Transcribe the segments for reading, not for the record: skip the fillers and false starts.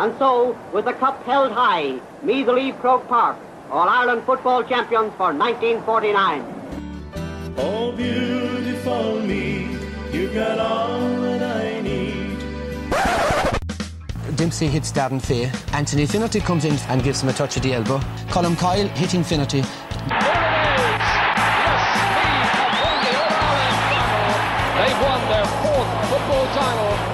And so, with the cup held high, Meath leave Croke Park, All-Ireland football champions for 1949. Oh, beautiful Meath, you've got all that I need. Dempsey hits Darren Fay. Anthony Finnerty comes in and gives him a touch at the elbow. Colm Coyle hitting Finnerty.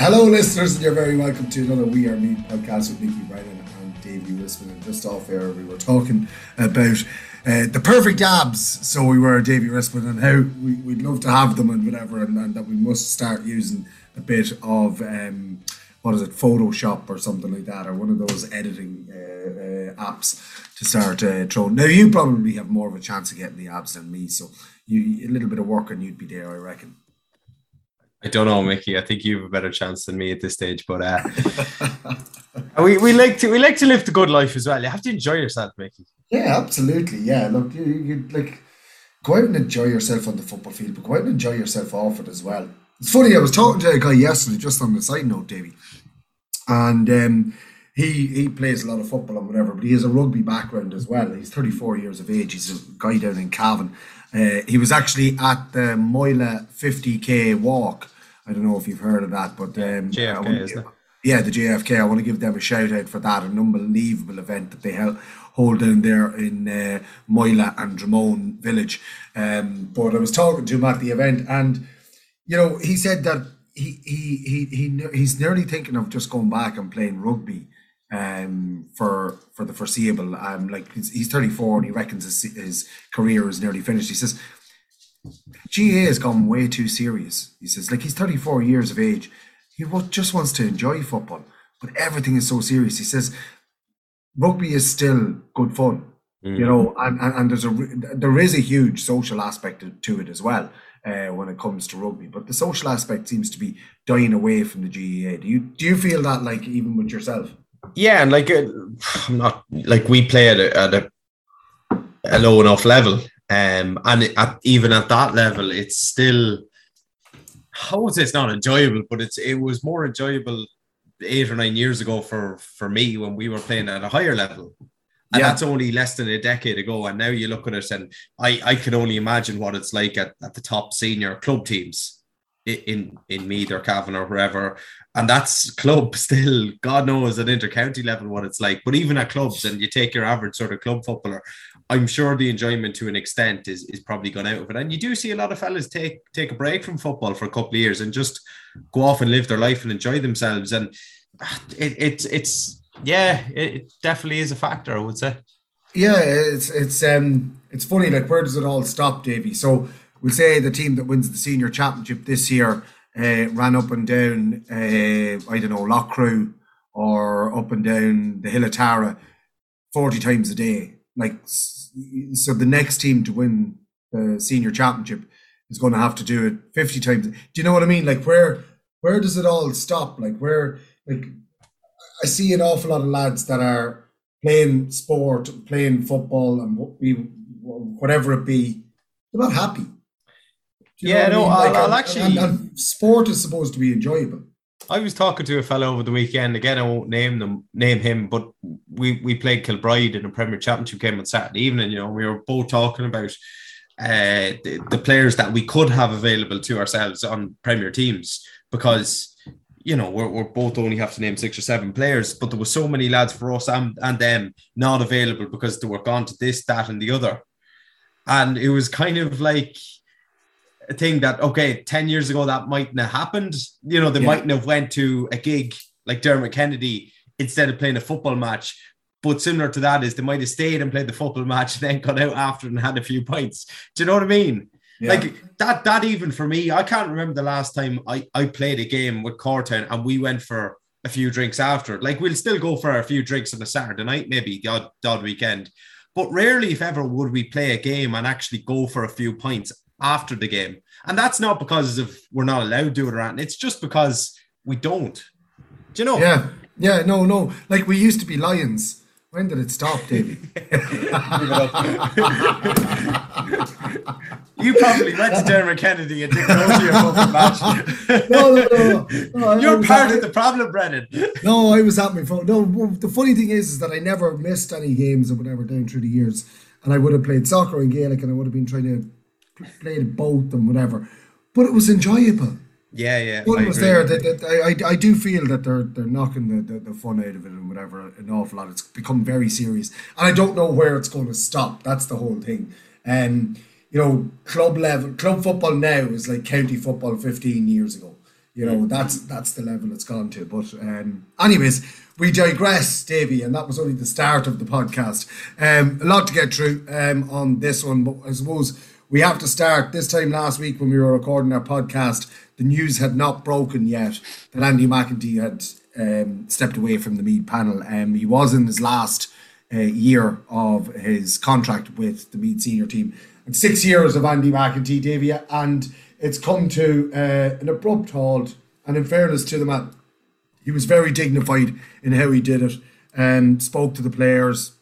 Hello listeners, and you're very welcome to another We Are Meath podcast with Nicky Brennan and Davey Rispin. And just off air we were talking about the perfect abs, so we were Davey Rispin, and how we'd love to have them and whatever, and that we must start using a bit of, Photoshop or something like that, or one of those editing apps to start throwing. Now you probably have more of a chance of getting the abs than me, so a little bit of work and you'd be there, I reckon. I don't know, Mickey. I think you have a better chance than me at this stage, but we like to live the good life as well. You have to enjoy yourself, Mickey. Yeah, absolutely. Yeah, look, you like go out and enjoy yourself on the football field, but go out and enjoy yourself off it as well. It's funny. I was talking to a guy yesterday, just on the side note, Davey, and he plays a lot of football and whatever, but he has a rugby background as well. He's 34 years of age. He's a guy down in Cavan. He was actually at the Moylagh 50k walk. I don't know if you've heard of that, but JFK, isn't it? Yeah, the JFK. I want to give them a shout out for that. An unbelievable event that they hold down there in Moylagh and Dromone village. But I was talking to him at the event, and you know, he said that he's nearly thinking of just going back and playing rugby for the foreseeable. Like he's 34 and he reckons his career is nearly finished. He says, GA has gone way too serious. He says, like, he's 34 years of age. He just wants to enjoy football, but everything is so serious. He says, rugby is still good fun, you know, and there is a huge social aspect to it as well when it comes to rugby. But the social aspect seems to be dying away from the GAA. Do you feel that, like, even with yourself? Yeah, and like, not like we play at a low enough level. Even at that level, it's still, I would say it's not enjoyable, but it was more enjoyable 8 or 9 years ago for me when we were playing at a higher level. And yeah, that's only less than a decade ago. And now you look at it and I can only imagine what it's like at the top senior club teams in Meath or Cavan or wherever. And that's club still, God knows at inter-county level what it's like. But even at clubs, and you take your average sort of club footballer, I'm sure the enjoyment to an extent is probably gone out of it. And you do see a lot of fellas take a break from football for a couple of years and just go off and live their life and enjoy themselves. And it definitely is a factor, I would say. Yeah, it's funny, like, where does it all stop, Davey? So we'll say the team that wins the senior championship this year ran up and down, I don't know, Lockcrew, or up and down the Hill of Tara 40 times a day. Like, so the next team to win the senior championship is going to have to do it 50 times. Do you know what I mean? Like, where does it all stop? Like, where, like, I see an awful lot of lads that are playing sport, playing football, and whatever it be, they're not happy. Yeah, no, I mean? Like, I'll actually. And sport is supposed to be enjoyable. I was talking to a fellow over the weekend. Again, I won't name him, but we played Kilbride in a Premier Championship game on Saturday evening. You know, we were both talking about the players that we could have available to ourselves on Premier teams, because, you know, we're both only have to name 6 or 7 players, but there were so many lads for us and them not available because they were gone to this, that, and the other. And it was kind of like a thing that, okay, 10 years ago that mightn't have happened. You know, they mightn't have went to a gig like Dermot Kennedy instead of playing a football match. But similar to that is they might have stayed and played the football match and then got out after and had a few pints. Do you know what I mean? Yeah. Like that even for me, I can't remember the last time I played a game with Corton and we went for a few drinks after. Like, we'll still go for a few drinks on a Saturday night, maybe the odd weekend. But rarely, if ever, would we play a game and actually go for a few pints after the game. And that's not because of we're not allowed to do it or anything. It's just because we don't. Do you know? Yeah. Yeah, no. Like, we used to be lions. When did it stop, Davey? You probably went to Dermot Kennedy and didn't go to your fucking match. No. You're part of the problem, Brennan. No, I was at my phone. No, the funny thing is that I never missed any games or whatever down through the years. And I would have played soccer and Gaelic and I would have been trying to play both and whatever. But it was enjoyable. Yeah. One was there. I do feel that they're knocking the fun out of it and whatever an awful lot. It's become very serious, and I don't know where it's going to stop. That's the whole thing. You know, club football now is like county football 15 years ago. You know, that's the level it's gone to. But anyways, we digress, Davey, and that was only the start of the podcast. A lot to get through on this one, but I suppose we have to start. This time last week when we were recording our podcast, the news had not broken yet that Andy McEntee had stepped away from the Meath panel. He was in his last year of his contract with the Meath senior team. And 6 years of Andy McEntee, Davey, and it's come to an abrupt halt. And in fairness to the man, he was very dignified in how he did it and spoke to the players,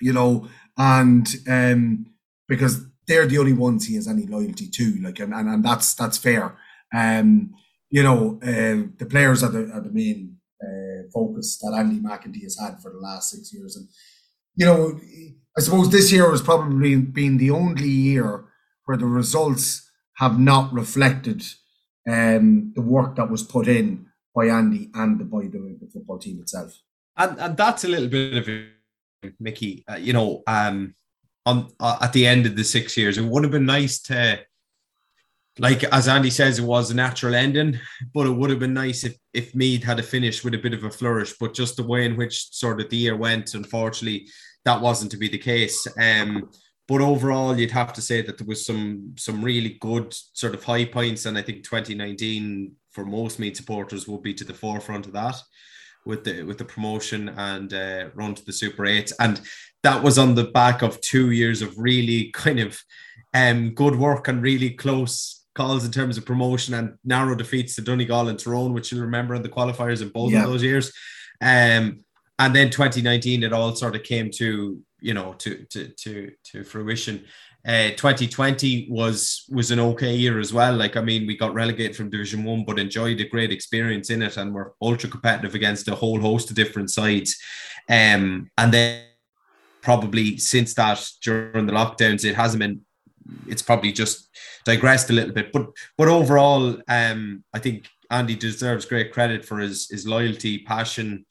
you know, and because they're the only ones he has any loyalty to, like, and that's fair. You know, the players are the main focus that Andy McEntee has had for the last 6 years. And, you know, I suppose this year has probably been the only year where the results have not reflected the work that was put in by Andy and by the football team itself. And that's a little bit of it, Mickey, you know, at the end of the 6 years. It would have been nice to, like, as Andy says, it was a natural ending, but it would have been nice if Meath had a finish with a bit of a flourish. But just the way in which sort of the year went, unfortunately, that wasn't to be the case. But overall, you'd have to say that there was some really good sort of high points, and I think 2019 for most Meath supporters will be to the forefront of that, with the promotion and run to the Super 8. And that was on the back of 2 years of really kind of good work and really close calls in terms of promotion and narrow defeats to Donegal and Tyrone, which you'll remember in the qualifiers in both of those years. And then 2019, it all sort of came to, you know, to fruition. 2020 was an okay year as well. Like, I mean, we got relegated from Division 1, but enjoyed a great experience in it, and we're ultra competitive against a whole host of different sides. And then probably since that, during the lockdowns, it hasn't been, it's probably just digressed a little bit. But overall, I think Andy deserves great credit for his loyalty, passion,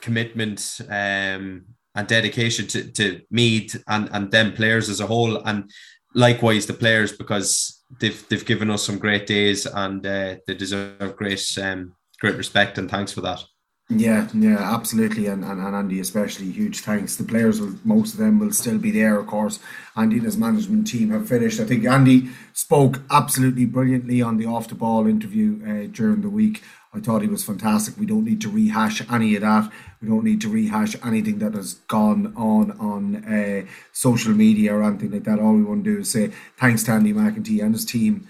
commitment, and dedication to Meath and them players as a whole, and likewise the players, because they've given us some great days, and they deserve great respect and thanks for that. Yeah, absolutely, and Andy especially, huge thanks. The players, most of them will still be there, of course. Andy and his management team have finished. I think Andy spoke absolutely brilliantly on the Off the Ball interview during the week. I thought he was fantastic. We don't need to rehash any of that. We don't need to rehash anything that has gone on social media or anything like that. All we want to do is say thanks to Andy McEntee and his team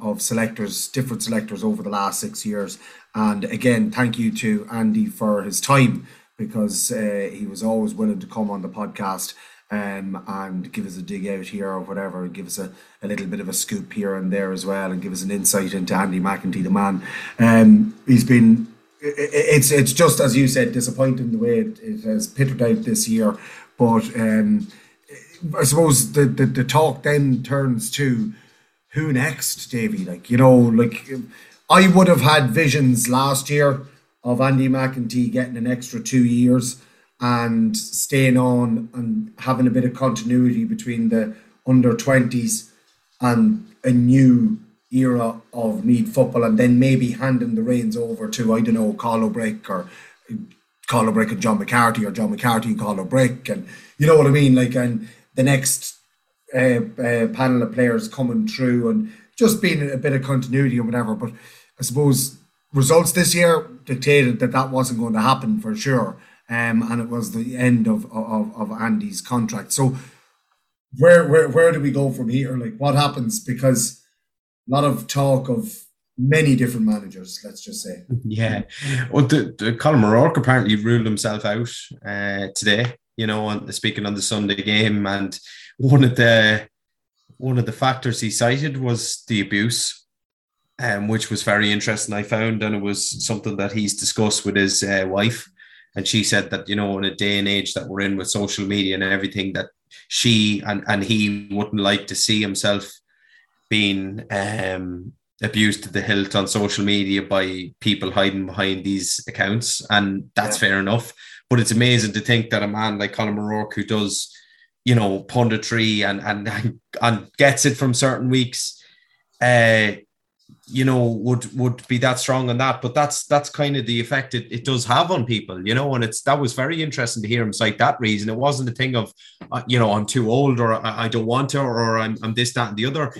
of selectors, different selectors over the last 6 years. And again, thank you to Andy for his time, because he was always willing to come on the podcast and give us a dig out here or whatever, and give us a little bit of a scoop here and there as well, and give us an insight into Andy McEntee, the man. He's been, it's just as you said, disappointing the way it has petered out this year. But I suppose the talk then turns to who next, Davey? Like, you know, like, I would have had visions last year of Andy McEntee getting an extra 2 years and staying on and having a bit of continuity between the under 20s and a new era of Meath football, and then maybe handing the reins over to, I don't know, Cathal Ó Bric, or Cathal Ó Bric and John McCarthy, or John McCarthy and Cathal Ó Bric, and you know what I mean, like, and the next panel of players coming through and just being a bit of continuity or whatever. But I suppose results this year dictated that that wasn't going to happen for sure. And it was the end of Andy's contract. So where do we go from here? Like, what happens? Because a lot of talk of many different managers, let's just say. Yeah. Well, the Colm O'Rourke apparently ruled himself out today, you know, on, speaking on the Sunday game. And one of the factors he cited was the abuse, which was very interesting, I found. And it was something that he's discussed with his wife. And she said that, you know, in a day and age that we're in with social media and everything, that she and he wouldn't like to see himself being abused to the hilt on social media by people hiding behind these accounts. And that's fair enough. But it's amazing to think that a man like Colm O'Rourke, who does, you know, punditry and gets it from certain weeks, you know, would be that strong on that. But that's kind of the effect it does have on people, you know. And that was very interesting to hear him cite that reason. It wasn't a thing of, you know, I'm too old, or I don't want to, or I'm this, that, and the other.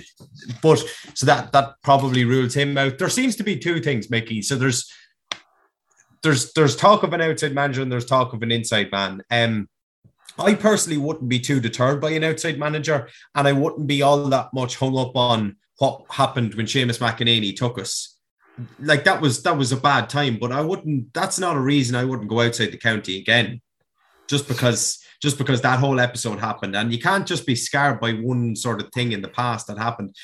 But so that probably rules him out. There seems to be two things, Mickey. So there's talk of an outside manager and there's talk of an inside man. I personally wouldn't be too deterred by an outside manager, and I wouldn't be all that much hung up on what happened when Seamus McEnany took us. Like, that was a bad time, but I wouldn't, that's not a reason I wouldn't go outside the county again, just because that whole episode happened. And you can't just be scarred by one sort of thing in the past that happened.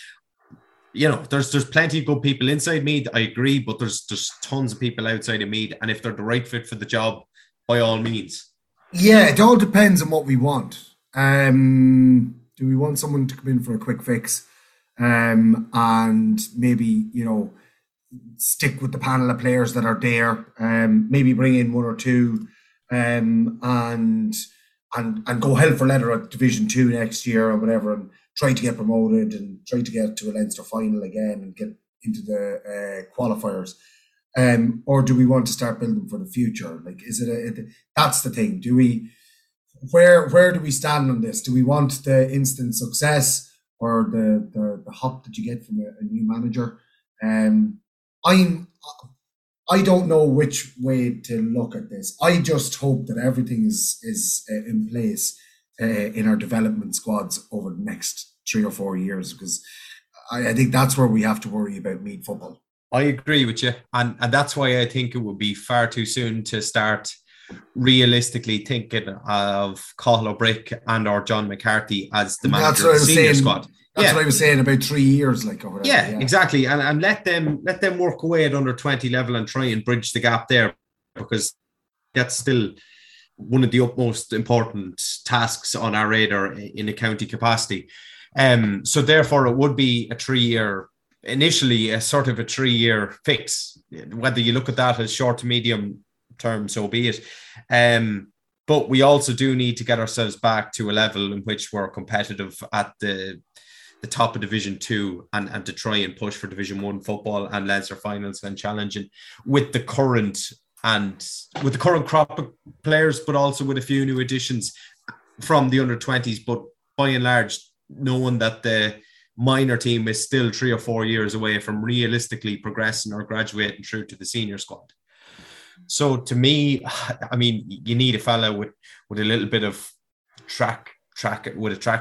You know, there's plenty of good people inside Meath, I agree, but there's tons of people outside of Meath, and if they're the right fit for the job, by all means. Yeah, it all depends on what we want. Do we want someone to come in for a quick fix? And maybe, you know, stick with the panel of players that are there, maybe bring in one or two, and go hell for leather at Division 2 next year or whatever, and try to get promoted and try to get to a Leinster final again and get into the qualifiers. Or do we want to start building for the future? Like, is it that's the thing. Do we, where do we stand on this? Do we want the instant success, or the hop that you get from a new manager? I don't know which way to look at this. I just hope that everything is in place in our development squads over the next 3 or 4 years, because I think that's where we have to worry about Meath football. I agree with you. And that's why I think it would be far too soon to start realistically thinking of Cathal Ó Bric and or John McCarthy as the manager of the senior squad. That's what I was saying about 3 years, like, or whatever. Yeah, exactly. And let them work away at under 20 level and try and bridge the gap there, because that's still one of the utmost important tasks on our radar in a county capacity. So therefore it would be a three-year fix. Whether you look at that as short to medium term, so be it. But we also do need to get ourselves back to a level in which we're competitive at the top of Division 2 and to try and push for Division 1 football and Leinster finals and challenging with the current crop of players, but also with a few new additions from the under-20s. But by and large, knowing that the minor team is still 3 or 4 years away from realistically progressing or graduating through to the senior squad. So to me, I mean, you need a fella with a little bit of track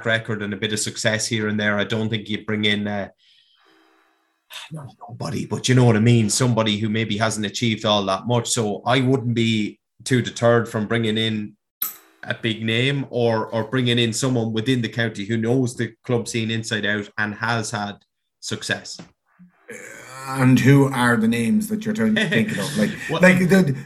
record and a bit of success here and there. I don't think you bring in not nobody, but you know what I mean, somebody who maybe hasn't achieved all that much. So I wouldn't be too deterred from bringing in a big name or bringing in someone within the county who knows the club scene inside out and has had success. And who are the names that you're thinking of? Like,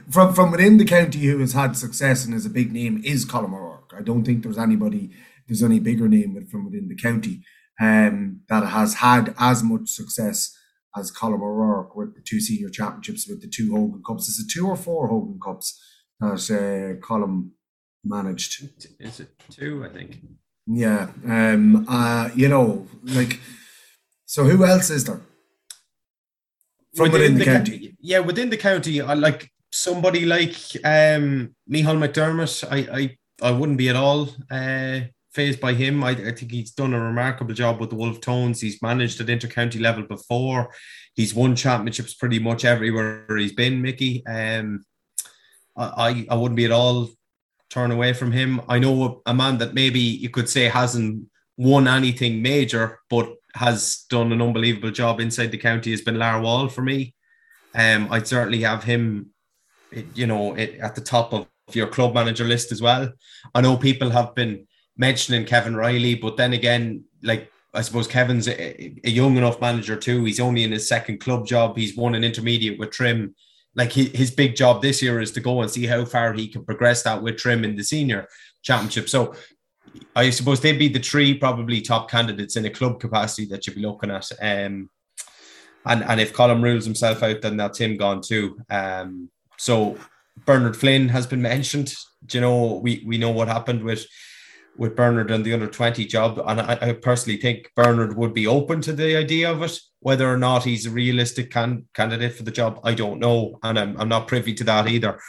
from within the county who has had success and is a big name is Colm O'Rourke. I don't think there's any bigger name from within the county that has had as much success as Colm O'Rourke, with the 2 senior championships, with the 2 Hogan Cups. Is it 2 or 4 Hogan Cups that Colm managed? Is it 2, I think? Yeah. You know, like, so who else is there? From within the county. Yeah, within the county, like somebody like Micheál McDermott, I wouldn't be at all fazed by him. I think he's done a remarkable job with the Wolf Tones. He's managed at intercounty level before. He's won championships pretty much everywhere he's been, Mickey. I wouldn't be at all turned away from him. I know a man that maybe you could say hasn't won anything major, but has done an unbelievable job inside the county, has been Lar Wall for me. I'd certainly have him, at the top of your club manager list as well. I know people have been mentioning Kevin Riley, but then again, I suppose Kevin's a young enough manager too. He's only in his second club job. He's won an intermediate with Trim. His big job this year is to go and see how far he can progress that with Trim in the senior championship. So I suppose they'd be the three probably top candidates in a club capacity that you'd be looking at. And if Colm rules himself out, then that's him gone too. So Bernard Flynn has been mentioned. We know what happened with Bernard and the under-20 job. And I personally think Bernard would be open to the idea of it. Whether or not he's a realistic candidate for the job, I don't know. And I'm not privy to that either.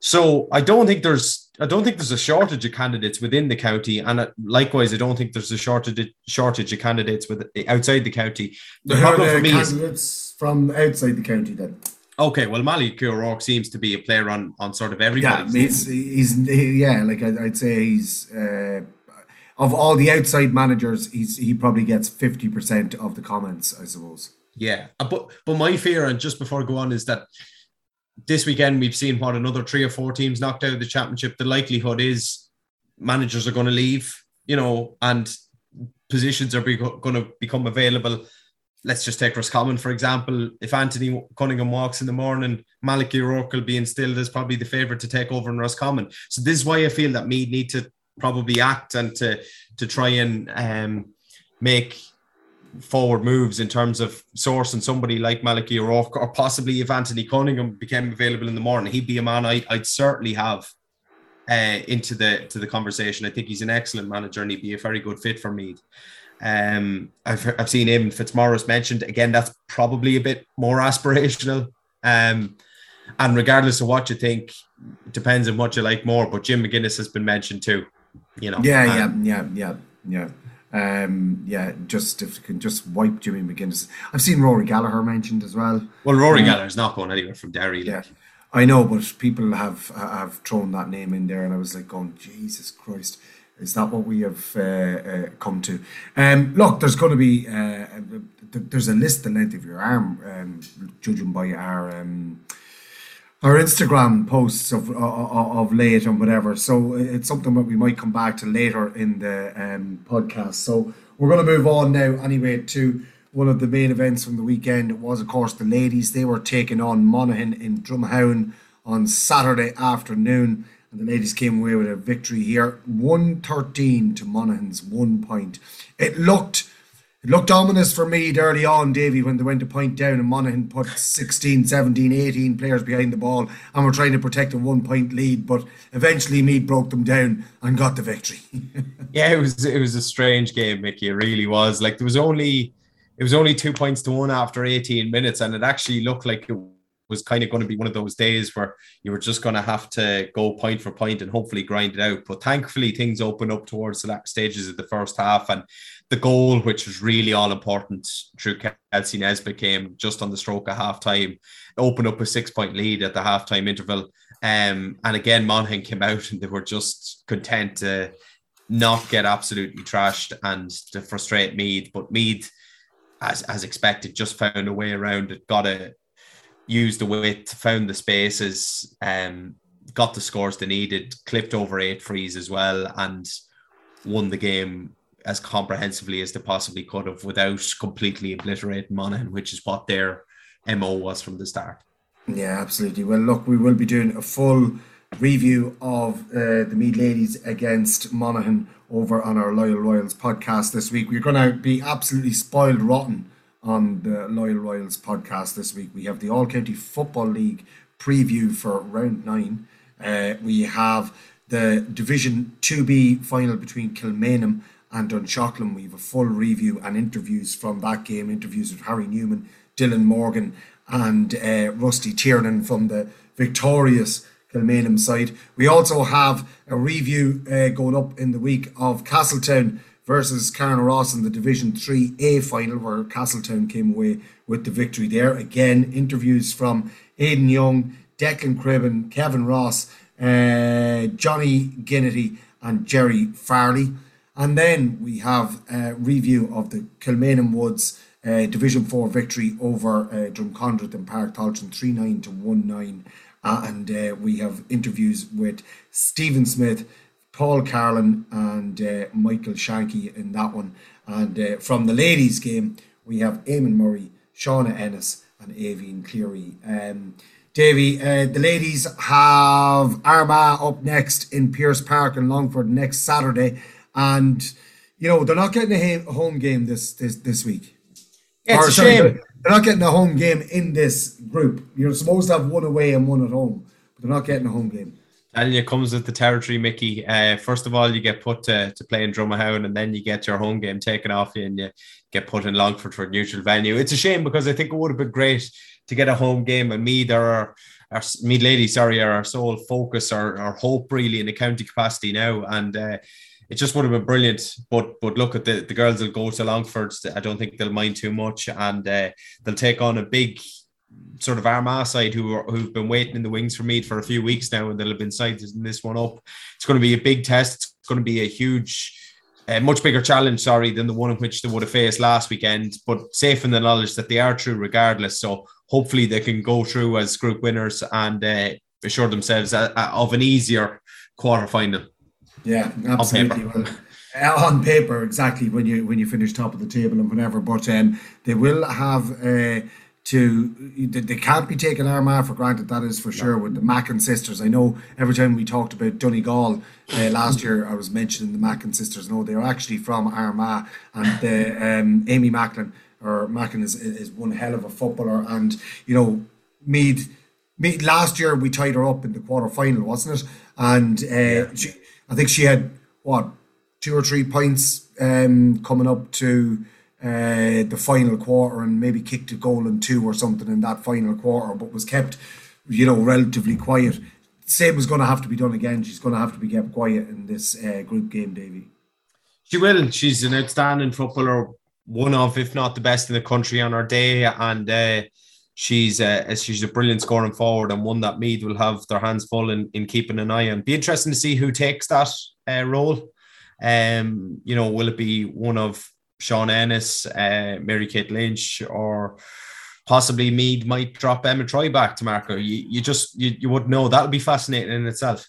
So I don't think there's a shortage of candidates within the county, and likewise, I don't think there's a shortage of candidates outside the county. The problem for me is from outside the county. Then okay, well, Malachy O'Rourke seems to be a player on sort of everybody's. Yeah, I'd say he's of all the outside managers, he probably gets 50% of the comments, I suppose. Yeah, but my fear, and just before I go on, is that this weekend we've seen another 3 or 4 teams knocked out of the championship. The likelihood is managers are going to leave, and positions are going to become available. Let's just take Roscommon, for example. If Anthony Cunningham walks in the morning, Malachy O'Rourke will be instilled as probably the favourite to take over in Roscommon. So this is why I feel that Meath need to probably act and to try and make forward moves in terms of sourcing somebody like Malachy O'Rourke, or possibly if Anthony Cunningham became available in the morning, he'd be a man I'd certainly have into the conversation. I think he's an excellent manager and he'd be a very good fit for Meath. I've seen him and Fitzmaurice mentioned again. That's probably a bit more aspirational. And regardless of what you think, it depends on what you like more. But Jim McGuinness has been mentioned too. Just if you can just wipe Jimmy McGuinness. I've seen Rory Gallagher mentioned as well. Well, Rory Gallagher's not going anywhere from Derry. Yeah, I know, but people have thrown that name in there, and I was like, going, Jesus Christ, is that what we have come to? Look, there's going to be there's a list the length of your arm, judging by our Instagram posts of late and whatever. So it's something that we might come back to later in the podcast. So we're going to move on now anyway to one of the main events from the weekend. It was, of course, the ladies. They were taking on Monaghan in Drumhound on Saturday afternoon. And the ladies came away with a victory here. 113 to Monaghan's 1 point. It looked ominous for me early on, Davey, when they went to point down and Monaghan put 16, 17, 18 players behind the ball and were trying to protect a 1 point lead, but eventually Meath broke them down and got the victory. Yeah, it was a strange game, Mickey. It really was. It was only 2 points to one after 18 minutes, and it actually looked like it was kind of going to be one of those days where you were just going to have to go point for point and hopefully grind it out. But thankfully, things opened up towards the stages of the first half, and the goal, which was really all important through Kelsey Nesbitt, came just on the stroke of halftime, opened up a 6 point lead at the halftime interval. And again, Monaghan came out and they were just content to not get absolutely trashed and to frustrate Meath. But Meath, as expected, just found a way around it, used the width, found the spaces, got the scores they needed, clipped over 8 frees as well, and won the game as comprehensively as they possibly could have without completely obliterating Monaghan, which is what their MO was from the start. Yeah, absolutely. Well, look, we will be doing a full review of the Meath ladies against Monaghan over on our Loyal Royals podcast this week. We're going to be absolutely spoiled rotten on the Loyal Royals podcast this week. We have the All-County Football League preview for round 9. We have the Division 2B final between Kilmainham and Dunshaughlin. We have a full review and interviews from that game, interviews with Harry Newman, Dylan Morgan and Rusty Tiernan from the victorious Kilmainham side. We also have a review going up in the week of Castletown versus Carnaross in the Division 3A final, where Castletown came away with the victory there. Again, interviews from Aidan Young, Declan Cribben, Kevin Ross, Johnny Ginnity and Jerry Farley. And then we have a review of the Kilmainham Woods Division 4 victory over Drumcondra and Park Tolchin 3-9 to 1-9. And we have interviews with Stephen Smith, Paul Carlin and Michael Shankey in that one. And from the ladies game, we have Eamon Murray, Shauna Ennis and Avine Cleary. Davey, the ladies have Armagh up next in Pierce Park in Longford next Saturday. And, you know, they're not getting a home game this week. It's a shame. They're not getting a home game in this group. You're supposed to have one away and one at home, but they're not getting a home game. It comes with the territory, Mickey. First of all, you get put to play in Drumahound, and then you get your home game taken off you and you get put in Longford for a neutral venue. It's a shame because I think it would have been great to get a home game. And Meath are our sole focus, our hope really in the county capacity now. And it just would have been brilliant, but look at the girls will go to Longford. I don't think they'll mind too much, and they'll take on a big sort of Armagh side who've been waiting in the wings for Meath for a few weeks now, and they'll have been sizing this one up. It's going to be a big test. It's going to be a much bigger challenge, than the one in which they would have faced last weekend, but safe in the knowledge that they are through regardless. So hopefully they can go through as group winners and assure themselves of an easier quarterfinal. Yeah, absolutely. On paper, exactly, when you finish top of the table and whatever, but they will have they can't be taking Armagh for granted, that is for sure, with the Mackin sisters. I know every time we talked about Donegal last year, I was mentioning the Mackin sisters. No, they're actually from Armagh, and Amy Macklin, or Mackin is one hell of a footballer, and, you know, Mead last year we tied her up in the quarterfinal, wasn't it? And I think she had, 2 or 3 points coming up to the final quarter, and maybe kicked a goal in 2 or something in that final quarter, but was kept, relatively quiet. Same was going to have to be done again. She's going to have to be kept quiet in this group game, Davey. She will. She's an outstanding footballer, one of, if not the best in the country on her day, and she's a brilliant scoring forward, and one that Meath will have their hands full in keeping an eye on. Be interesting to see who takes that role. Will it be one of Sean Ennis, Mary-Kate Lynch, or possibly Mead might drop Emma Troy back to Marco? You wouldn't know. That would be fascinating in itself.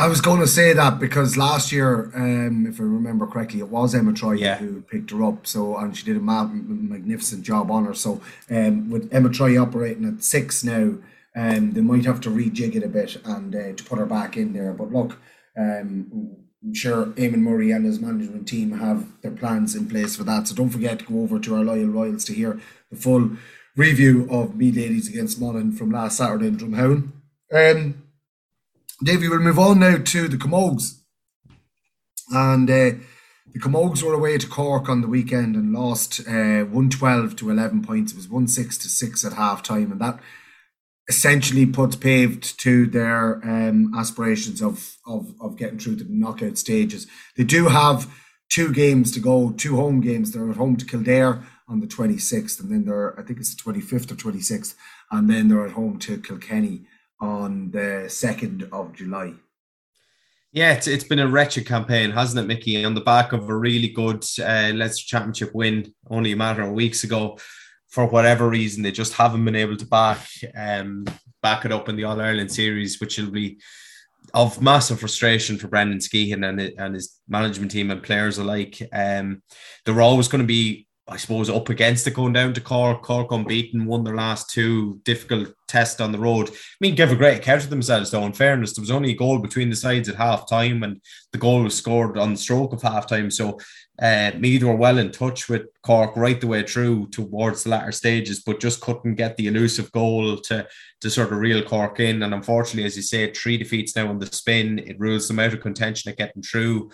I was going to say that because last year, if I remember correctly, it was Emma Troy who picked her up. So, and she did a magnificent job on her. So with Emma Troy operating at 6 now, they might have to rejig it a bit and to put her back in there. But look, I'm sure Eamon Murray and his management team have their plans in place for that. So don't forget to go over to our Loyal Royals to hear the full review of Meath Ladies against Monaghan from last Saturday in Drumhound. Davey, we'll move on now to the Camogues. And the Camogues were away to Cork on the weekend and lost 112 to 11 points. It was 1-6 to 6 at half-time. And that essentially paved to their aspirations of getting through to the knockout stages. They do have 2 games to go, 2 home games. They're at home to Kildare on the 26th, and then they're, I think it's the 25th or 26th, and then they're at home to Kilkenny on the 2nd of July. Yeah, it's been a wretched campaign, hasn't it, Mickey? On the back of a really good Leinster Championship win only a matter of weeks ago. For whatever reason, they just haven't been able to back it up in the All-Ireland series, which will be of massive frustration for Brendan Skehan and his management team and players alike. They're always going to be, I suppose, up against it going down to Cork. Cork unbeaten, won their last 2 difficult tests on the road. I mean, give a great account of themselves, though, in fairness. There was only a goal between the sides at half-time, and the goal was scored on the stroke of half-time. So Meath were well in touch with Cork right the way through towards the latter stages, but just couldn't get the elusive goal to sort of reel Cork in. And unfortunately, as you say, 3 defeats now on the spin. It rules them out of contention at getting through,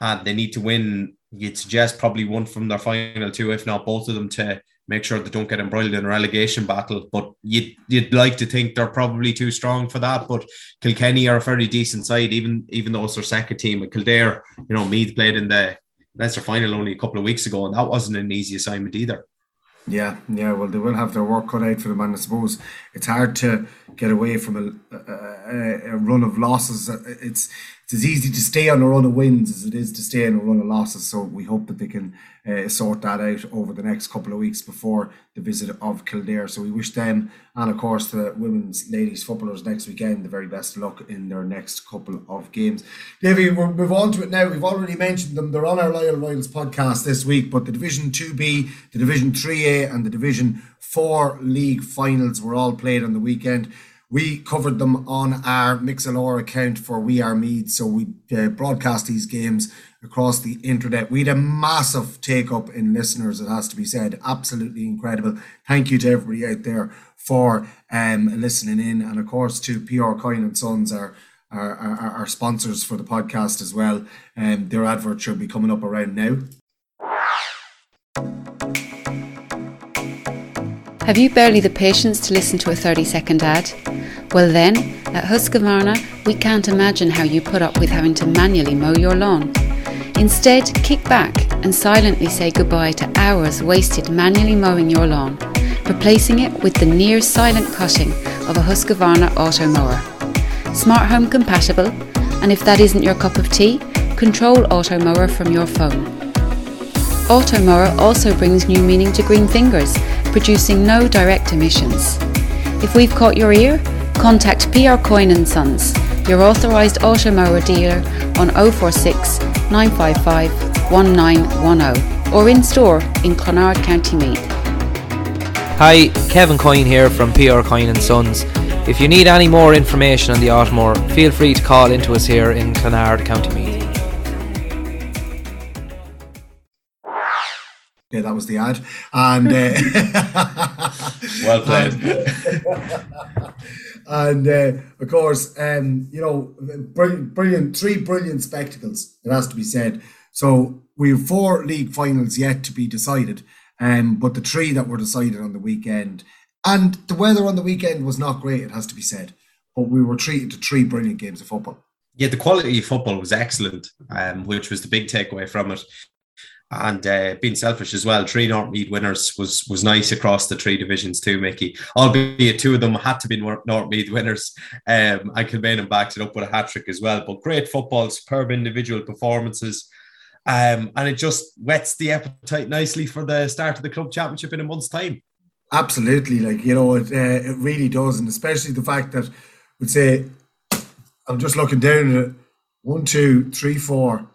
and they need to win. You'd suggest probably one from their final 2, if not both of them, to make sure they don't get embroiled in a relegation battle. But you'd like to think they're probably too strong for that. But Kilkenny are a very decent side, even though it's their second team. And Kildare, Meath played in the Leinster final only a couple of weeks ago, and that wasn't an easy assignment either. Yeah. Well, they will have their work cut out for them, and I suppose it's hard to get away from a run of losses. It's as easy to stay on a run of wins as it is to stay on a run of losses. So we hope that they can sort that out over the next couple of weeks before the visit of Kildare. So we wish them, and of course the women's ladies footballers next weekend, the very best luck in their next couple of games. Davey, we'll move on to it now. We've already mentioned them. They're on our Loyal Royals podcast this week, but the Division 2B, the Division 3A and the Division 4 league finals were all played on the weekend. We covered them on our Mixlr account for We Are Meath, so we broadcast these games across the internet. We had a massive take-up in listeners, it has to be said. Absolutely incredible. Thank you to everybody out there for listening in, and of course to PR Coyne & Sons, our sponsors for the podcast as well. Their advert should be coming up around now. Have you barely the patience to listen to a 30-second ad? Well then, at Husqvarna, we can't imagine how you put up with having to manually mow your lawn. Instead, kick back and silently say goodbye to hours wasted manually mowing your lawn, replacing it with the near silent cutting of a Husqvarna Automower. Smart home compatible, and if that isn't your cup of tea, control Automower from your phone. Automower also brings new meaning to green fingers, producing no direct emissions. If we've caught your ear, contact PR Coyne & Sons, your authorised Automower dealer on 046 955 1910 or in store in Clonard, County Meath. Hi, Kevin Coyne here from PR Coyne & Sons. If you need any more information on the Automower, feel free to call into us here in Clonard, County Meath. Yeah, that was the ad. And well played. And of course, brilliant, three brilliant spectacles, it has to be said. So we have four league finals yet to be decided, but the three that were decided on the weekend, and the weather on the weekend was not great, it has to be said, but we were treated to three brilliant games of football. Yeah, the quality of football was excellent, which was the big takeaway from it. And being selfish as well, three North Meath winners was nice across the three divisions too, Mickey. Albeit two of them had to be North Meath winners, and Kilmainham backed it up with a hat-trick as well. But great football, superb individual performances, and it just whets the appetite nicely for the start of the club championship in a month's time. Absolutely, it really does, and especially the fact that, we'd say, I'm just looking down at it, 1, 2, 3, 4,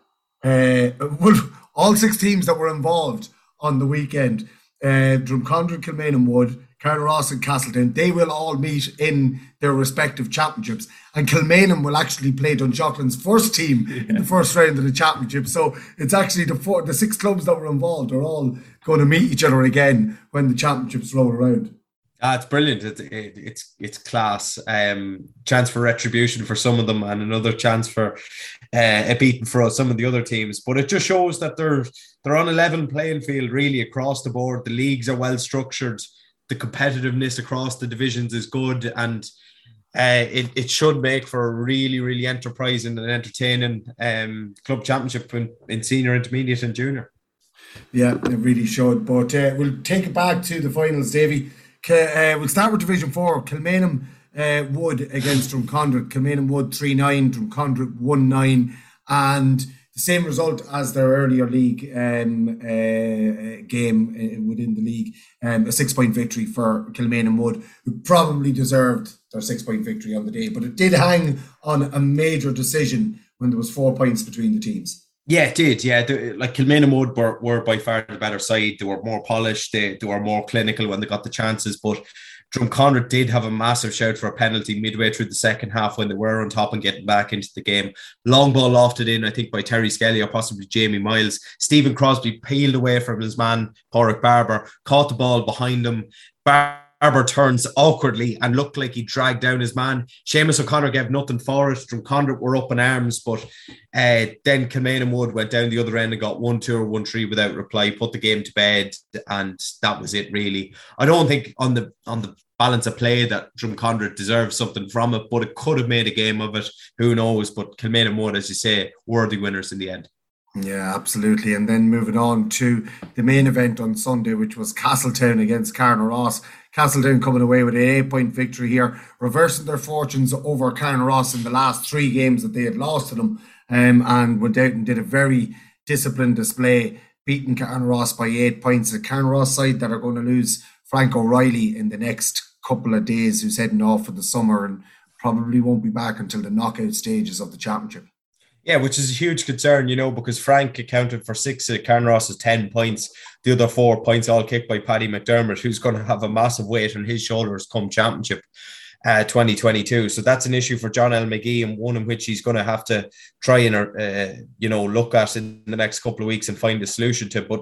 all six teams that were involved on the weekend, Drumcondra, Kilmainham Wood, Carnarvon and Castleton, they will all meet in their respective championships. And Kilmainham will actually play Dunshaughlins' first team in the first round of the championship. So it's actually the six clubs that were involved are all going to meet each other again when the championships roll around. It's brilliant. It's class. Chance for retribution for some of them, and another chance for a beating for some of the other teams. But it just shows that they're on a level playing field really across the board. The leagues are well structured. The competitiveness across the divisions is good, and it should make for a really, really enterprising and entertaining club championship in senior, intermediate, and junior. Yeah, it really should. But we'll take it back to the finals, Davey. We'll start with Division 4, Kilmainham Wood against Drumcondra. Kilmainham Wood 3-9, Drumcondra 1-9, and the same result as their earlier league game within the league, a 6-point victory for Kilmainham Wood, who probably deserved their 6-point victory on the day, but it did hang on a major decision when there was 4 points between the teams. Yeah, it did. Yeah, Kilmainham Wood were by far the better side. They were more polished. They were more clinical when they got the chances. But Drumcondra did have a massive shout for a penalty midway through the second half when they were on top and getting back into the game. Long ball lofted in, I think, by Terry Skelly or possibly Jamie Miles. Stephen Crosby peeled away from his man, Porrick Barber, caught the ball behind him. Barber Arbor turns awkwardly and looked like he dragged down his man. Seamus O'Connor gave nothing for it. Drumcondra were up in arms, but then Kilmainham Wood went down the other end and got 1-2 or 1-3 without reply, put the game to bed, and that was it really. I don't think on the balance of play that Drumcondra deserved something from it, but it could have made a game of it. Who knows? But Kilmainham Wood, as you say, were the winners in the end. Yeah, absolutely. And then moving on to the main event on Sunday, which was Castletown against Carnaross. Castletown coming away with an 8-point victory here, reversing their fortunes over Carnaross in the last three games that they had lost to them, and went out and did a very disciplined display, beating Carnaross by 8 points. A Carnaross side that are going to lose Frank O'Reilly in the next couple of days, who's heading off for the summer and probably won't be back until the knockout stages of the championship. Yeah, which is a huge concern, you know, because Frank accounted for 6 of Carnaross's 10 points. The other 4 points all kicked by Paddy McDermott, who's going to have a massive weight on his shoulders come championship 2022. So that's an issue for John L. McGee, and one in which he's going to have to try and, look at in the next couple of weeks and find a solution to. But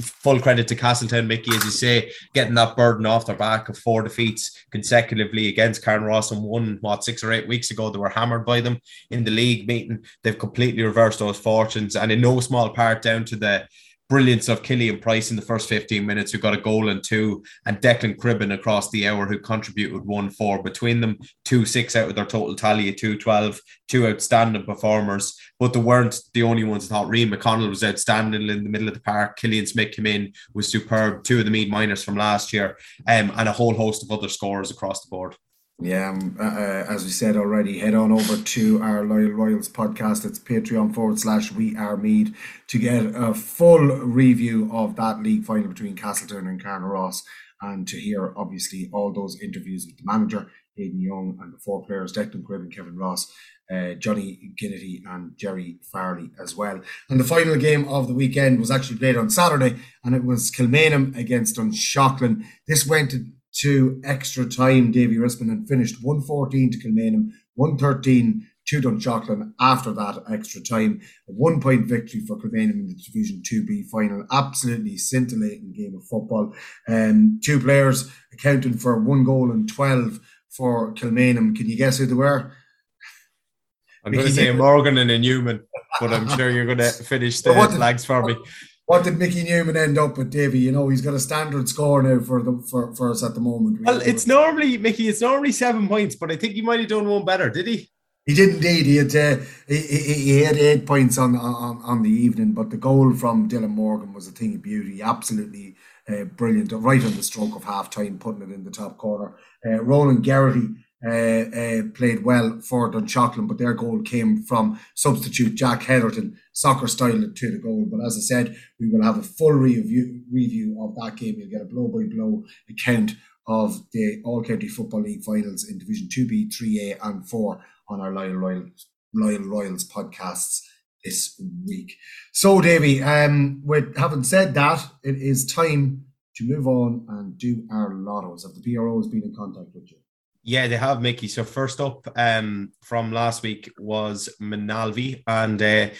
full credit to Castletown, Mickey, as you say, getting that burden off their back of 4 defeats consecutively against Carnaross, and 6 or 8 weeks ago they were hammered by them in the league meeting. They've completely reversed those fortunes, and in no small part down to the brilliance of Killian Price in the first 15 minutes, who got a goal and 2, and Declan Cribben across the hour, who contributed 1-4 between them, 2-6 out of their total tally of 2-12. 2 outstanding performers, but they weren't the only ones. I thought Reid McConnell was outstanding in the middle of the park. Killian Smith came in, was superb. 2 of the Mead Miners from last year, and a whole host of other scorers across the board. Yeah, as we said already, head on over to our Loyal Royals podcast. It's patreon.com/wearemead to get a full review of that league final between Castletown and Carnaross, and to hear, obviously, all those interviews with the manager, Aidan Young, and the 4 players, Declan Cribben, Kevin Ross, Johnny Ginnity and Jerry Farley as well. And the final game of the weekend was actually played on Saturday, and it was Kilmainham against Dunshaughlin. This went to extra time, Davey Rispin, and finished 1-14 to Kilmainham, 1-13 to Dunshaughlin after that extra time. A 1-point victory for Kilmainham in the Division 2B final. Absolutely scintillating game of football. 2 players accounting for 1 goal and 12 for Kilmainham. Can you guess who they were? I'm going to say Morgan and a Newman, but I'm sure you're going to finish the flags for me. What did Mickey Newman end up with, Davey? You know, he's got a standard score now for us at the moment. Well, it's normally, Mickey, it's normally 7 points, but I think he might have done one better, did he? He did indeed. He had 8 points on the evening, but the goal from Dylan Morgan was a thing of beauty. Absolutely brilliant, right on the stroke of half-time, putting it in the top corner. Roland Geraghty played well for Dunshaughlin, but their goal came from substitute Jack Heatherton, soccer style to the goal. But as I said, we will have a full review of that game. You'll get a blow-by-blow account of the All-County Football League finals in Division 2B, 3A and 4 on our Loyal Royals podcasts this week. So, Davey, with having said that, it is time to move on and do our lottos. Have the PROs been in contact with you? Yeah, they have, Mickey. So first up from last week was Manalvi, and their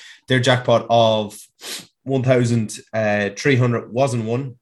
jackpot of 1,300 wasn't won.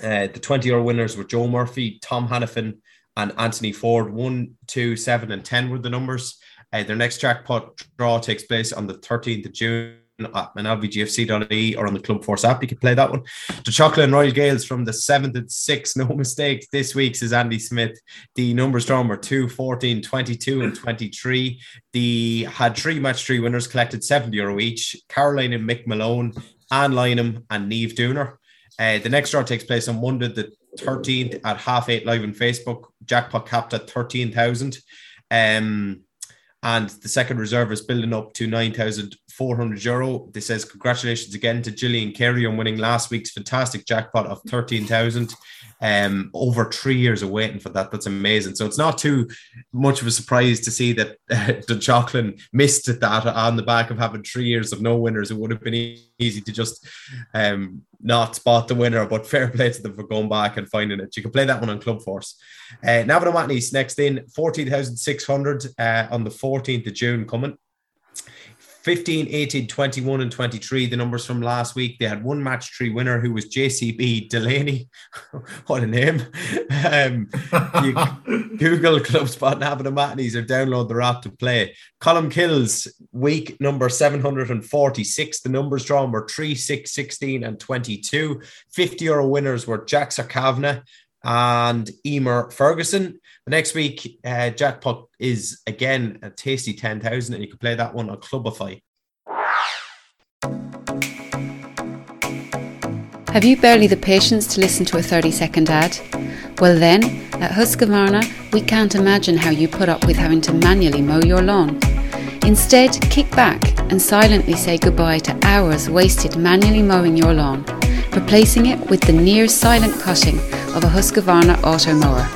The 20-year winners were Joe Murphy, Tom Hannafin and Anthony Ford. 1, 2, 7 and 10 were the numbers. Their next jackpot draw takes place on the 13th of June. At manalvygfc.ie or on the Club Force app, you can play that one. Dunshaughlin Royal Gaels from the 7th and 6th, no mistakes this week, says Andy Smith. The numbers drawn were 2, 14, 22 and 23. They had 3 match 3 winners, collected €70 each. Caroline and Mick Malone, Anne Lynham and Niamh Dooner. The next draw takes place on Monday the 13th at 8:30 live on Facebook. Jackpot capped at 13,000. And the second reserve is building up to €9,400. This says, congratulations again to Gillian Carey on winning last week's fantastic jackpot of 13,000. Over 3 years of waiting for that. That's amazing. So it's not too much of a surprise to see that Dunshaughlin missed at that on the back of having 3 years of no winners. It would have been easy to just not spot the winner, but fair play to them for going back and finding it. You can play that one on Club Force. Navan O'Matney's next in, 14,600 on the 14th of June coming. 15, 18, 21 and 23, the numbers from last week. They had one match three winner who was JCB Delaney. What a name. You Google Club Spot and Abernamatnees or download their app to play. Column kills week number 746. The numbers drawn were 3, 6, 16 and 22. €50 winners were Jack Sarkavna and Emer Ferguson. The next week, jackpot is again a tasty 10,000, and you can play that one on Clubify. Have you barely the patience to listen to a 30-second ad? Well then, at Husqvarna, we can't imagine how you put up with having to manually mow your lawn. Instead, kick back and silently say goodbye to hours wasted manually mowing your lawn, replacing it with the near-silent cutting of a Husqvarna Automower.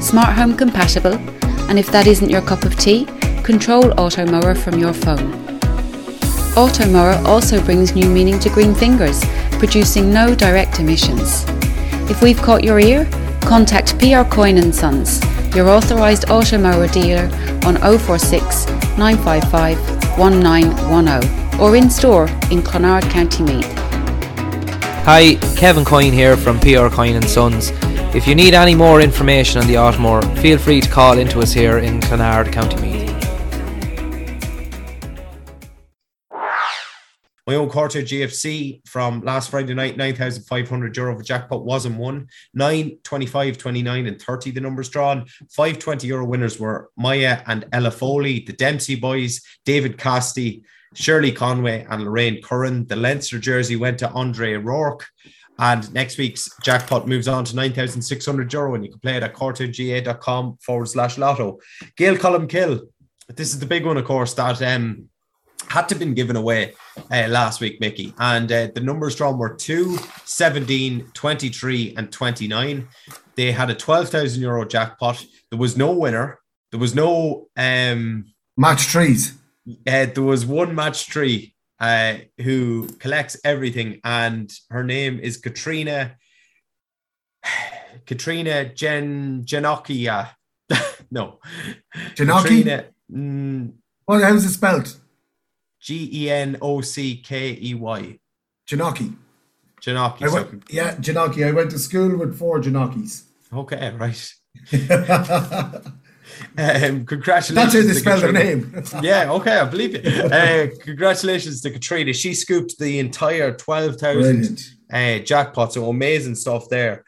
Smart home compatible, and if that isn't your cup of tea, control Automower from your phone. Automower also brings new meaning to green fingers, producing no direct emissions. If we've caught your ear, contact PR Coyne & Sons, your authorised Automower dealer on 046 955 1910 or in store in Clonard, County Meath. Hi, Kevin Coyne here from PR Coyne & Sons. If you need any more information on the Automower, feel free to call into us here in Clonard, County Meath. My own quarter GFC from last Friday night, €9,500 for jackpot wasn't won. 9, 25, 29 and 30 the numbers drawn. 5 €20 winners were Maya and Ella Foley, the Dempsey Boys, David Casty, Shirley Conway and Lorraine Curran. The Leinster jersey went to Andre Rourke. And next week's jackpot moves on to €9,600 and you can play it at cortoga.com/lotto. Gail Colum Kill. This is the big one, of course, that had to have been given away last week, Mickey. And the numbers drawn were 2, 17, 23 and 29. They had a €12,000 jackpot. There was no winner. There was no... match threes. There was one match three who collects everything, and her name is Katrina Genocchia. No. Genocchia? Well, how's it spelled? Genockey. Genocchia. Yeah, Genocchia. I went to school with 4 Genocchies. Okay, right. Congratulations. That's how they spell their name. Yeah, okay, I believe it. Congratulations to Katrina. She scooped the entire 12,000 jackpot. So amazing stuff there.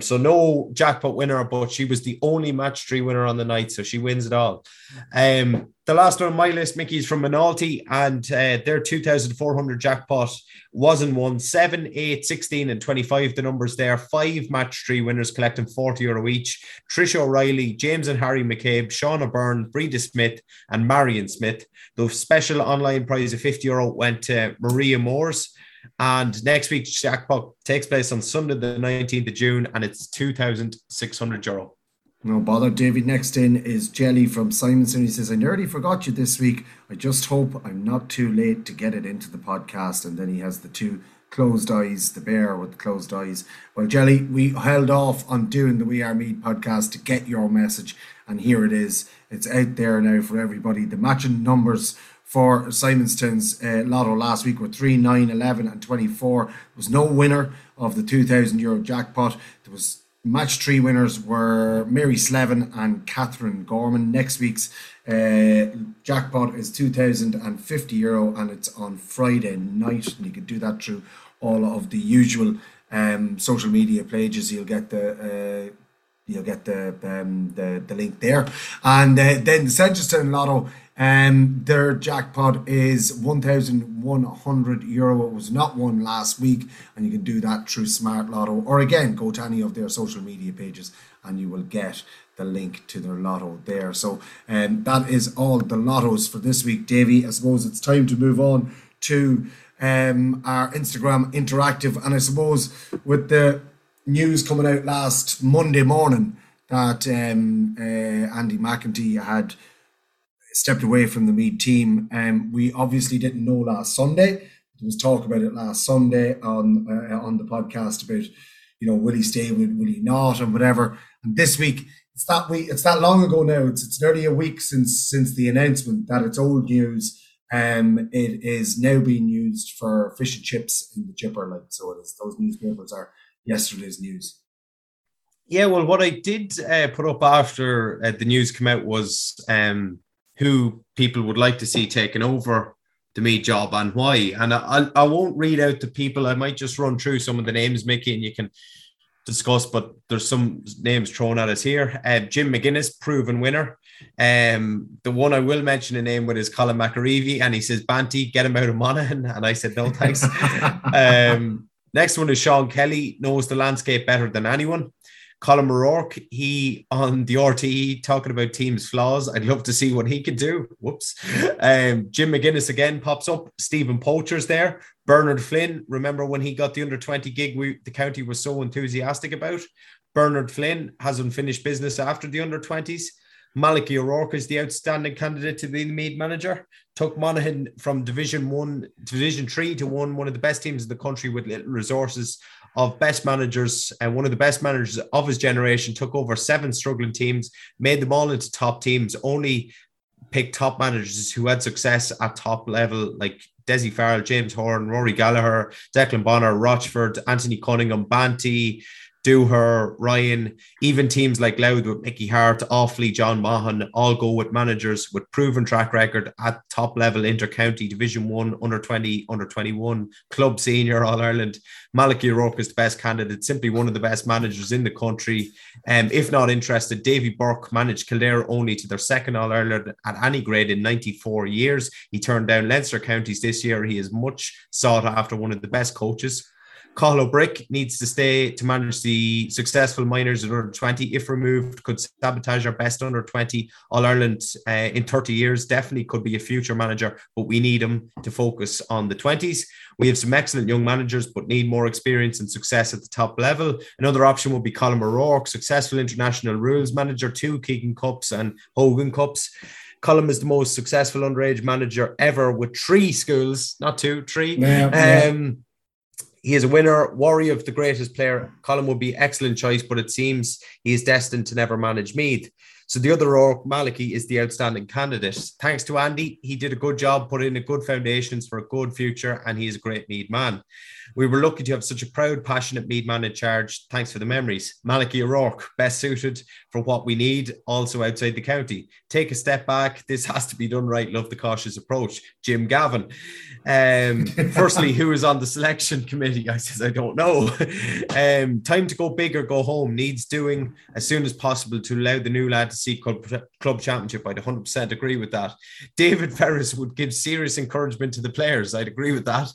So no jackpot winner, but she was the only match three winner on the night, so she wins it all. The last one on my list, Mickey, is from Minalty, and their 2,400 jackpot wasn't won. 7, 8, 16 and 25, the numbers there. 5 match three winners collecting €40 each. Trish O'Reilly, James and Harry McCabe, Shauna Byrne, Breda Smith and Marion Smith. The special online prize of €50 went to Maria Moores. And next week's jackpot takes place on Sunday, the 19th of June, and it's €2,600. No bother. David, next in is Jelly from Simonson. He says, I nearly forgot you this week. I just hope I'm not too late to get it into the podcast. And then he has the two closed eyes, the bear with the closed eyes. Well, Jelly, we held off on doing the We Are Mead podcast to get your message. And here it is. It's out there now for everybody. The matching numbers for Simonstown's lotto last week were 3, 9, 11 and 24. There was no winner of the €2,000 jackpot. There was match three winners were Mary Slevin and Catherine Gorman. Next week's jackpot is €2,050 and it's on Friday night. And you can do that through all of the usual social media pages. You'll get the link there. And then the Centerstown Lotto, their jackpot is €1,100. It was not won last week, and you can do that through Smart Lotto, or again, go to any of their social media pages and you will get the link to their lotto there. So that is all the lottos for this week, Davey. I suppose it's time to move on to our Instagram interactive, and I suppose with the news coming out last Monday morning that Andy McEntee had stepped away from the Meath team. We obviously didn't know last Sunday. There was talk about it last Sunday on the podcast about, you know, will he stay, will he not, and whatever. And this week, it's that long ago now. It's nearly a week since the announcement that it's old news. It is now being used for fish and chips in the chipper, like, so it is. Those newspapers are yesterday's news. Yeah, well, what I did put up after the news came out was who people would like to see taking over the Meath job and why. And I won't read out the people. I might just run through some of the names, Mickey, and you can discuss, but there's some names thrown at us here. Jim McGuinness, proven winner. The one I will mention a name with is Colin McAreevy, and he says, Banty, get him out of Monaghan. And I said, no, thanks. Next one is Sean Kelly, knows the landscape better than anyone. Colm O'Rourke, he on the RTE talking about teams' flaws. I'd love to see what he could do. Whoops. Jim McGuinness again pops up. Stephen Poacher's there. Bernard Flynn, remember when he got the under-20 gig the county was so enthusiastic about? Bernard Flynn has unfinished business after the under-20s. Malachy O'Rourke is the outstanding candidate to be the Meath manager. Took Monaghan from Division 3 to one of the best teams in the country with little resources. Of best managers, and one of the best managers of his generation, took over 7 struggling teams, made them all into top teams, only picked top managers who had success at top level, like Desi Farrell, James Horan, Rory Gallagher, Declan Bonner, Rochford, Anthony Cunningham, Banty, Dooher, Ryan, even teams like Louth with Mickey Hart, Offaly, John Mahon, all go with managers with proven track record at top level, inter-county, Division 1, under-20, under-21, club senior, All-Ireland. Malachy O'Rourke is the best candidate, simply one of the best managers in the country. If not interested, Davey Burke managed Kildare only to their second All-Ireland at any grade in 94 years. He turned down Leinster counties this year. He is much sought after, one of the best coaches. Cathal Ó Bric needs to stay to manage the successful minors at under-20. If removed, could sabotage our best under-20 All-Ireland in 30 years. Definitely could be a future manager, but we need him to focus on the 20s. We have some excellent young managers, but need more experience and success at the top level. Another option would be Colm O'Rourke, successful international rules manager, 2 Keegan Cups and Hogan Cups. Colm is the most successful underage manager ever with 3 schools, not 2, 3. Yeah. He is a winner, warrior of the greatest player. Colm would be excellent choice, but it seems he is destined to never manage Meath. So the other O'Rourke, Malachy, is the outstanding candidate. Thanks to Andy, he did a good job, put in a good foundations for a good future, and he is a great Meath man. We were lucky to have such a proud, passionate Meath man in charge. Thanks for the memories. Malachy O'Rourke, best suited for what we need, also outside the county. Take a step back. This has to be done right. Love the cautious approach. Jim Gavin. Firstly, who is on the selection committee? I says, I don't know. Time to go big or go home. Needs doing as soon as possible to allow the new lad to see club championship. I'd 100% agree with that. David Ferris would give serious encouragement to the players. I'd agree with that.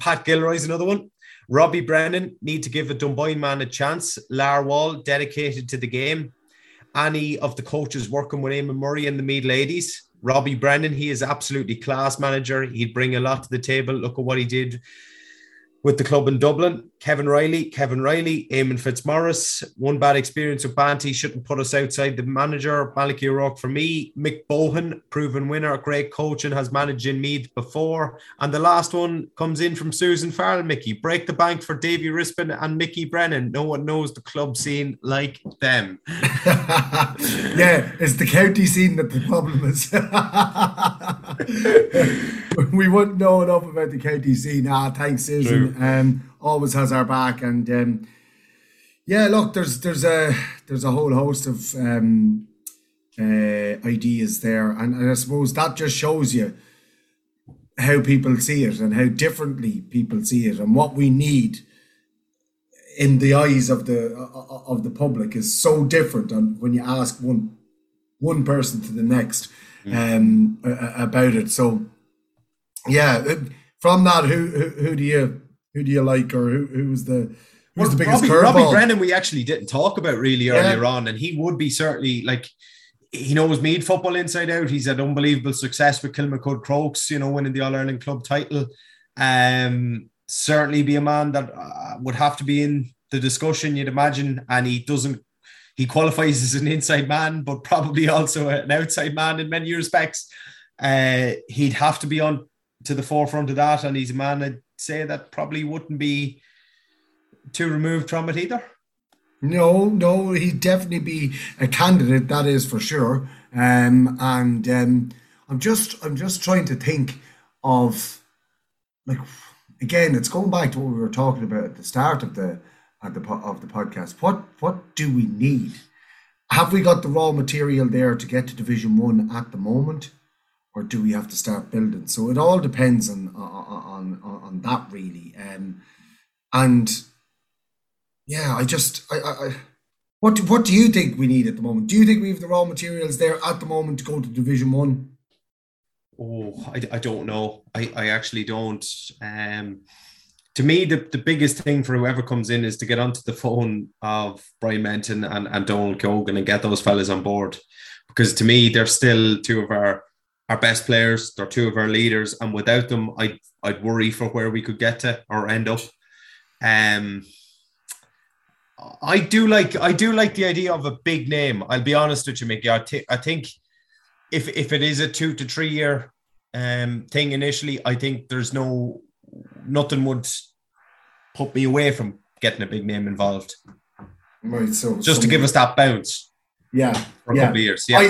Pat Gilroy's another one. Robbie Brennan, need to give a Dunboyne man a chance. Lar Wall, dedicated to the game. Any of the coaches working with Eamon Murray and the Meath ladies. Robbie Brennan, he is absolutely class manager. He'd bring a lot to the table. Look at what he did with the club in Dublin. Kevin Riley, Eamon Fitzmaurice, one bad experience with Banty, shouldn't put us outside the manager. Malachy O'Rourke for me. Mick Bohan, proven winner, great coach and has managed in Meath before. And the last one comes in from Susan Farrell, Mickey. Break the bank for Davey Rispin and Mickey Brennan. No one knows the club scene like them. Yeah, it's the county scene that the problem is. We wouldn't know enough about the county scene. Thanks, Susan. True. Always has our back, and look, there's a whole host of ideas there, and I suppose that just shows you how people see it and how differently people see it, and what we need in the eyes of the public is so different. And when you ask one person to the next about it, so yeah, from that, who do you? Who do you like, or who's the biggest curveball? Robbie Brennan, we actually didn't talk about really earlier on, and he would be certainly, like, he knows Meath football inside out. He's had unbelievable success with Kilmacud Crokes, winning the All-Ireland club title. Certainly be a man that would have to be in the discussion, you'd imagine, and he qualifies as an inside man, but probably also an outside man in many respects. He'd have to be on to the forefront of that, and he's a man that say that probably wouldn't be too removed from it either. No, he'd definitely be a candidate, that is for sure. And I'm just trying to think of, like, again, it's going back to what we were talking about at the start of the podcast. What do we need? Have we got the raw material there to get to Division One at the moment, or do we have to start building? So it all depends on that, really. What do you think we need at the moment? Do you think we have the raw materials there at the moment to go to Division One? Oh, I don't know. I actually don't. To me, the biggest thing for whoever comes in is to get onto the phone of Brian Menton and Donald Cogan and get those fellas on board. Because to me, they're still two of our best players. They're two of our leaders. And without them, I'd worry for where we could get to or end up. I do like the idea of a big name. I'll be honest with you, Mickey. I think if it is a 2 to 3 year thing initially, I think there's nothing would put me away from getting a big name involved. Right. So just to give us that bounce. Yeah. For a couple of years. Yeah.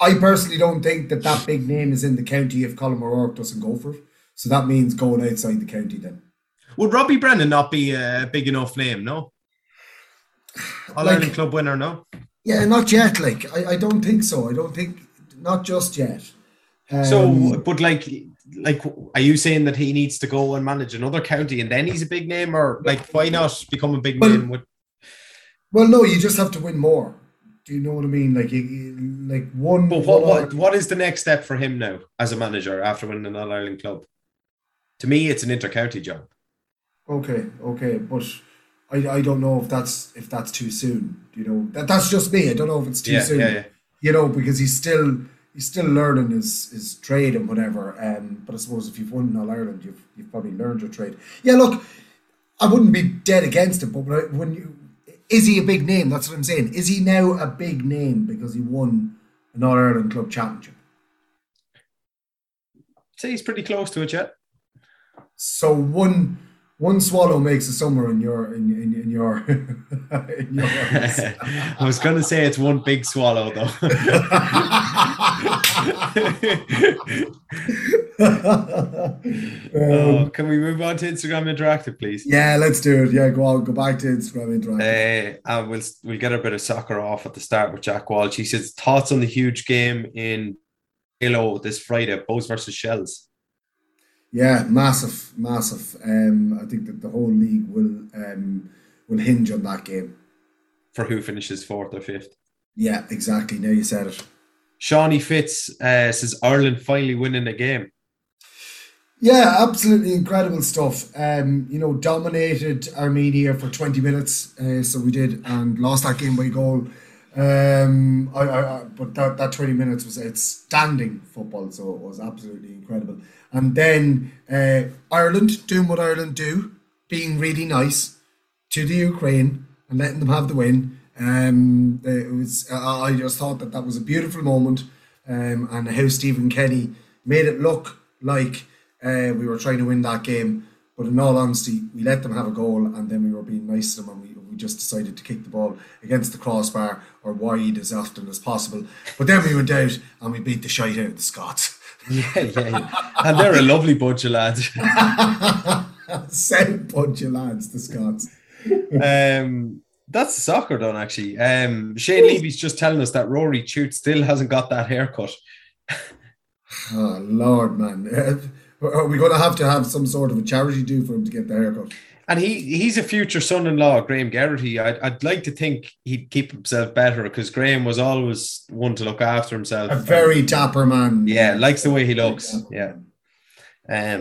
I personally don't think that big name is in the county if Colm O'Rourke doesn't go for it. So that means going outside the county then. Would Robbie Brennan not be a big enough name? No. All-Ireland club winner, no? Yeah, not yet. Like, I don't think so. I don't think, not just yet. So, are you saying that he needs to go and manage another county and then he's a big name? Or, like, why not become a big name? Well, no, you just have to win more. Do you know what I mean? Like, one... But what is the next step for him now as a manager after winning an All-Ireland club? To me, it's an inter-county job. Okay, but... I don't know if that's too soon, you know. That's just me. I don't know if it's too soon, you know, because he's still learning his trade and whatever. But I suppose if you've won in All-Ireland, you've probably learned your trade. Yeah, look, I wouldn't be dead against him, but is he a big name? That's what I'm saying. Is he now a big name because he won an All-Ireland club championship? I'd say he's pretty close to it yet. So One swallow makes a summer in your in your eyes. I was going to say it's one big swallow, though. Can we move on to Instagram Interactive, please? Yeah, let's do it. Yeah, go back to Instagram Interactive. We'll get a bit of soccer off at the start with Jack Walsh. He says, thoughts on the huge game in Halo this Friday, Bows versus Shells. Yeah, massive. I think that the whole league will hinge on that game. For who finishes 4th or 5th? Yeah, exactly. Now you said it. Shawnee Fitz says Ireland finally winning a game. Yeah, absolutely incredible stuff. Dominated Armenia for 20 minutes. So we did, and lost that game by goal. But that 20 minutes was outstanding football, so it was absolutely incredible. And then Ireland doing what Ireland do, being really nice to the Ukraine and letting them have the win. I just thought that was a beautiful moment, and how Stephen Kenny made it look like we were trying to win that game, but in all honesty, we let them have a goal, and then we were being nice to them, and we just decided to kick the ball against the crossbar or wide as often as possible. But then we went out and we beat the shite out of the Scots. Yeah. And they're a lovely bunch of lads. Same bunch of lads, the Scots. That's soccer done, actually. Shane Levy's just telling us that Rory Chute still hasn't got that haircut. Oh, Lord, man. Are we going to have some sort of a charity do for him to get the haircut? And he's a future son-in-law, Graham Geraghty. I'd like to think he'd keep himself better, because Graham was always one to look after himself. A very dapper man. Yeah, likes the way he looks. Yeah.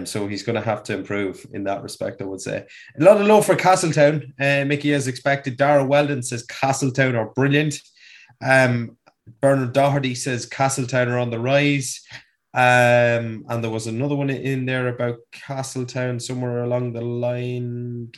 So he's going to have to improve in that respect, I would say. A lot of love for Castletown. Mickey, as expected. Dara Weldon says Castletown are brilliant. Bernard Doherty says Castletown are on the rise. And there was another one in there about Castletown somewhere along the line.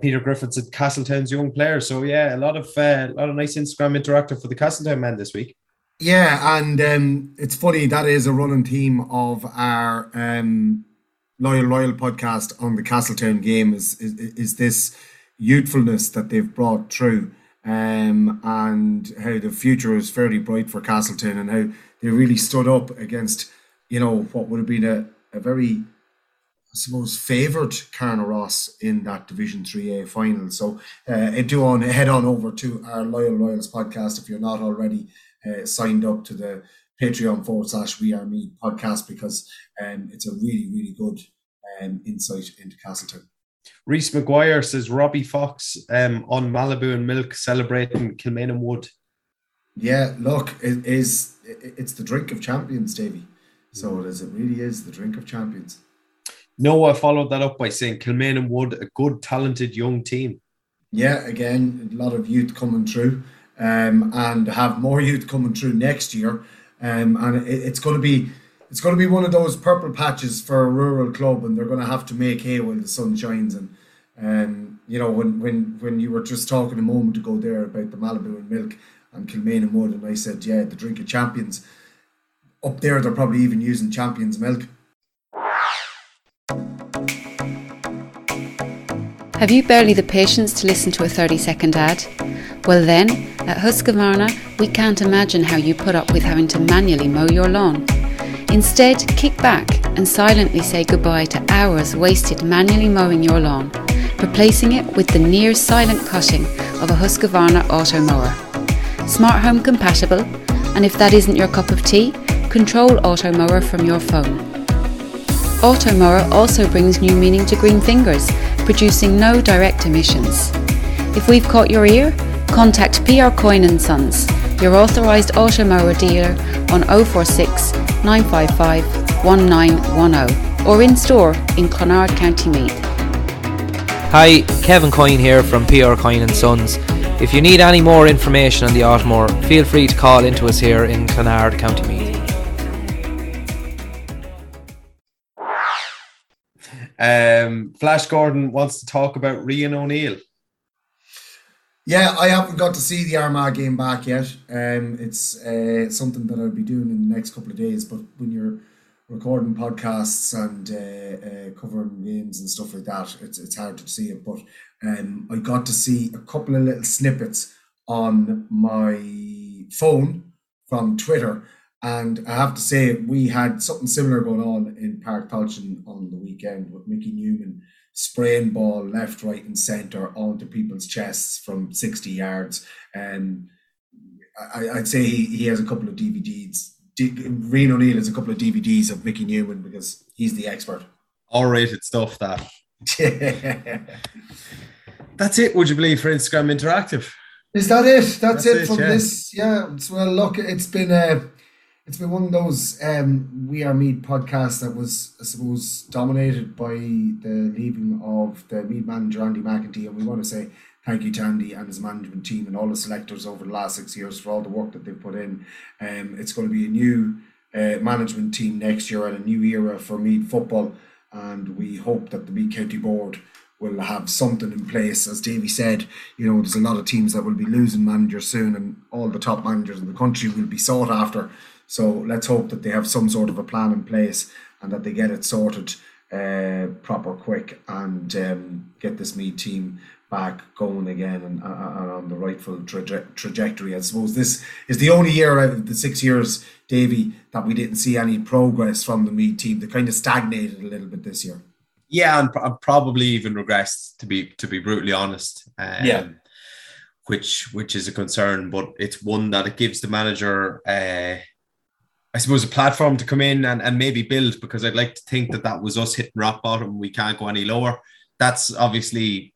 Peter Griffin said Castletown's young players. So yeah, a lot of nice Instagram interactive for the Castletown men this week. Yeah, and it's funny, that is a running theme of our Loyal podcast on the Castletown game is this youthfulness that they've brought through. and how the future was fairly bright for Castleton, and how they really stood up against, you know, what would have been a very, I suppose, favoured Carnaross in that Division 3A final. So head on over to our Loyal Royals podcast if you're not already signed up to the Patreon.com/We Are Meath podcast, because it's a really, really good insight into Castleton. Rhys McGuire says Robbie Fox on Malibu and Milk celebrating Kilmainham Wood. Yeah, look, it's the drink of champions, Davey. So it really is the drink of champions. Noah followed that up by saying Kilmainham Wood, a good, talented young team. Yeah, again, a lot of youth coming through, and have more youth coming through next year, and it's going to be one of those purple patches for a rural club, and they're going to have to make hay when the sun shines. And you know, when you were just talking a moment ago there about the Malibu and Milk and Kilmainham Wood, and I said, yeah, the drink of champions. Up there, they're probably even using champions milk. Have you barely the patience to listen to a 30-second ad? Well then, at Husqvarna, we can't imagine how you put up with having to manually mow your lawn. Instead, kick back and silently say goodbye to hours wasted manually mowing your lawn, replacing it with the near silent cutting of a Husqvarna Automower. Smart home compatible, and if that isn't your cup of tea, control Automower from your phone. Automower also brings new meaning to green fingers, producing no direct emissions. If we've caught your ear, contact PR Coyne & Sons, your authorised Automower dealer on 046 955 1910 or in store in Clonard, County Meath. Hi, Kevin Coyne here from PR Coyne & Sons. If you need any more information on the Automower, feel free to call into us here in Clonard, County Meath. Flash Gordon wants to talk about Rian O'Neill. Yeah, I haven't got to see the Armagh game back yet. It's something that I'll be doing in the next couple of days, but when you're recording podcasts and covering games and stuff like that, it's hard to see it. But I got to see a couple of little snippets on my phone from Twitter. And I have to say, we had something similar going on in Park Tolchin on the weekend, with Mickey Newman spraying ball left, right and centre onto people's chests from 60 yards. And I'd say he has a couple of DVDs. Rian O'Neill has a couple of DVDs of Mickey Newman, because he's the expert. R-rated stuff, that. That's it, would you believe, for Instagram Interactive. Is that it? That's it from this. Yeah, well, look, it's been one of those We Are Meath podcasts that was, I suppose, dominated by the leaving of the Meath manager, Andy McEntee. And we want to say thank you to Andy and his management team and all the selectors over the last 6 years for all the work that they've put in. It's going to be a new management team next year and a new era for Meath football. And we hope that the Meath County Board will have something in place. As Davey said, you know, there's a lot of teams that will be losing managers soon, and all the top managers in the country will be sought after. So let's hope that they have some sort of a plan in place and that they get it sorted proper quick, and get this Meath team back going again and on the rightful trajectory. I suppose this is the only year out of the 6 years, Davey, that we didn't see any progress from the Meath team. They kind of stagnated a little bit this year. Yeah, and probably even regressed, to be brutally honest. Which is a concern, but it's one that it gives the manager, I suppose, a platform to come in and maybe build, because I'd like to think that was us hitting rock bottom. We can't go any lower. That's obviously,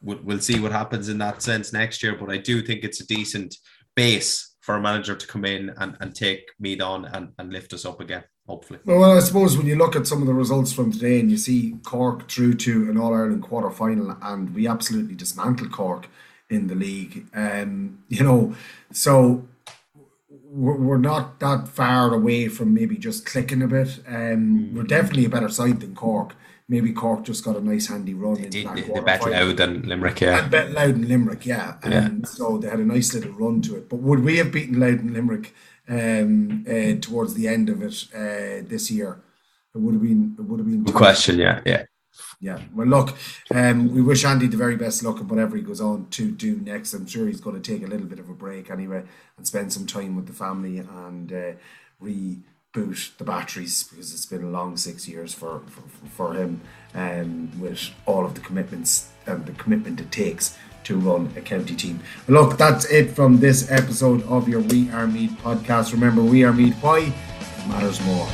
we'll see what happens in that sense next year, but I do think it's a decent base for a manager to come in and take Meath on and lift us up again, hopefully. Well, I suppose when you look at some of the results from today and you see Cork through to an All-Ireland quarter-final, and we absolutely dismantled Cork in the league, you know, so we're not that far away from maybe just clicking a bit. We're definitely a better side than Cork. Maybe Cork just got a nice handy run. They bet loud and Limerick, yeah. So they had a nice little run to it. But would we have beaten Loud and Limerick towards the end of it this year? It would have been good question. Yeah, yeah. Yeah, well, look, we wish Andy the very best luck in whatever he goes on to do next. I'm sure he's going to take a little bit of a break anyway and spend some time with the family and reboot the batteries, because it's been a long 6 years for him, with all of the commitments and the commitment it takes to run a county team. But look, that's it from this episode of your We Are Meath podcast. Remember, We Are Meath, why it matters more.